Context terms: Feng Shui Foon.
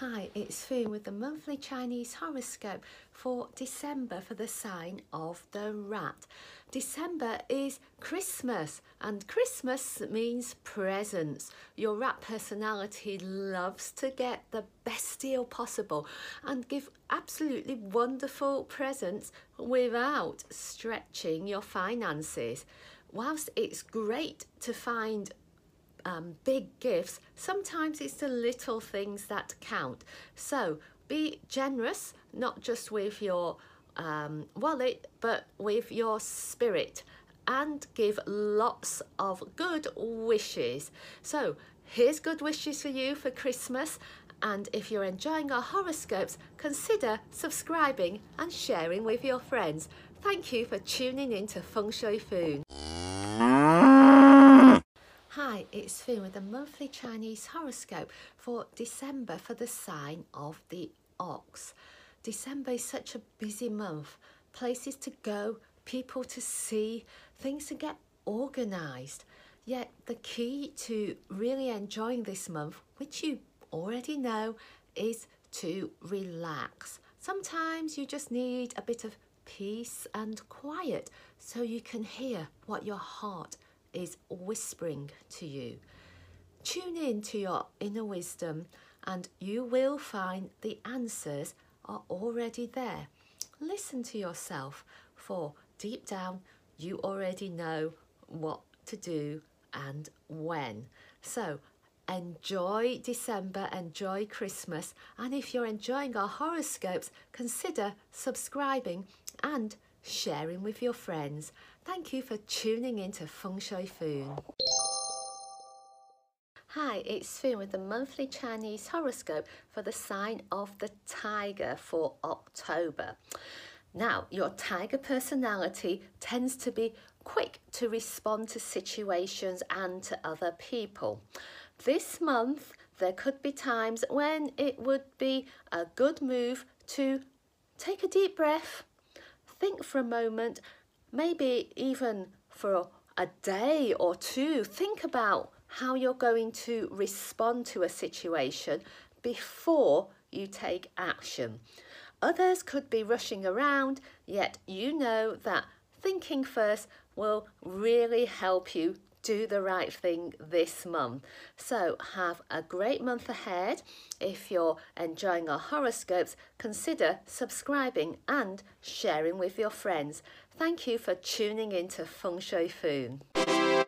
Hi, it's Foon with the monthly Chinese horoscope for December for the sign of the rat. December is Christmas, and Christmas means presents. Your rat personality loves to get the best deal possible and give absolutely wonderful presents without stretching your finances. Whilst it's great to find big gifts, sometimes it's the little things that count. So be generous, not just with your wallet, but with your spirit, and give lots of good wishes. So here's good wishes for you for Christmas. And if you're enjoying our horoscopes, consider subscribing and sharing with your friends. Thank you for tuning in to Feng Shui Foon. Hi, it's Foon with the monthly Chinese horoscope for December for the sign of the ox. December is such a busy month. Places to go, people to see, things to get organised. Yet the key to really enjoying this month, which you already know, is to relax. Sometimes you just need a bit of peace and quiet so you can hear what your heart is whispering to you. Tune in to your inner wisdom and you will find the answers are already there. Listen to yourself, for deep down you already know what to do and when. So enjoy December, enjoy Christmas, and if you're enjoying our horoscopes, consider subscribing and sharing with your friends. Thank you for tuning in to Feng Shui Foon. Hi, it's Foon with the monthly Chinese horoscope for the sign of the tiger for October. Now, your tiger personality tends to be quick to respond to situations and to other people. This month, there could be times when it would be a good move to take a deep breath, think for a moment, maybe even for a day or two, think about how you're going to respond to a situation before you take action. Others could be rushing around, yet you know that thinking first will really help you do the right thing this month. So have a great month ahead. If you're enjoying our horoscopes, consider subscribing and sharing with your friends. Thank you for tuning in to Feng Shui Foon.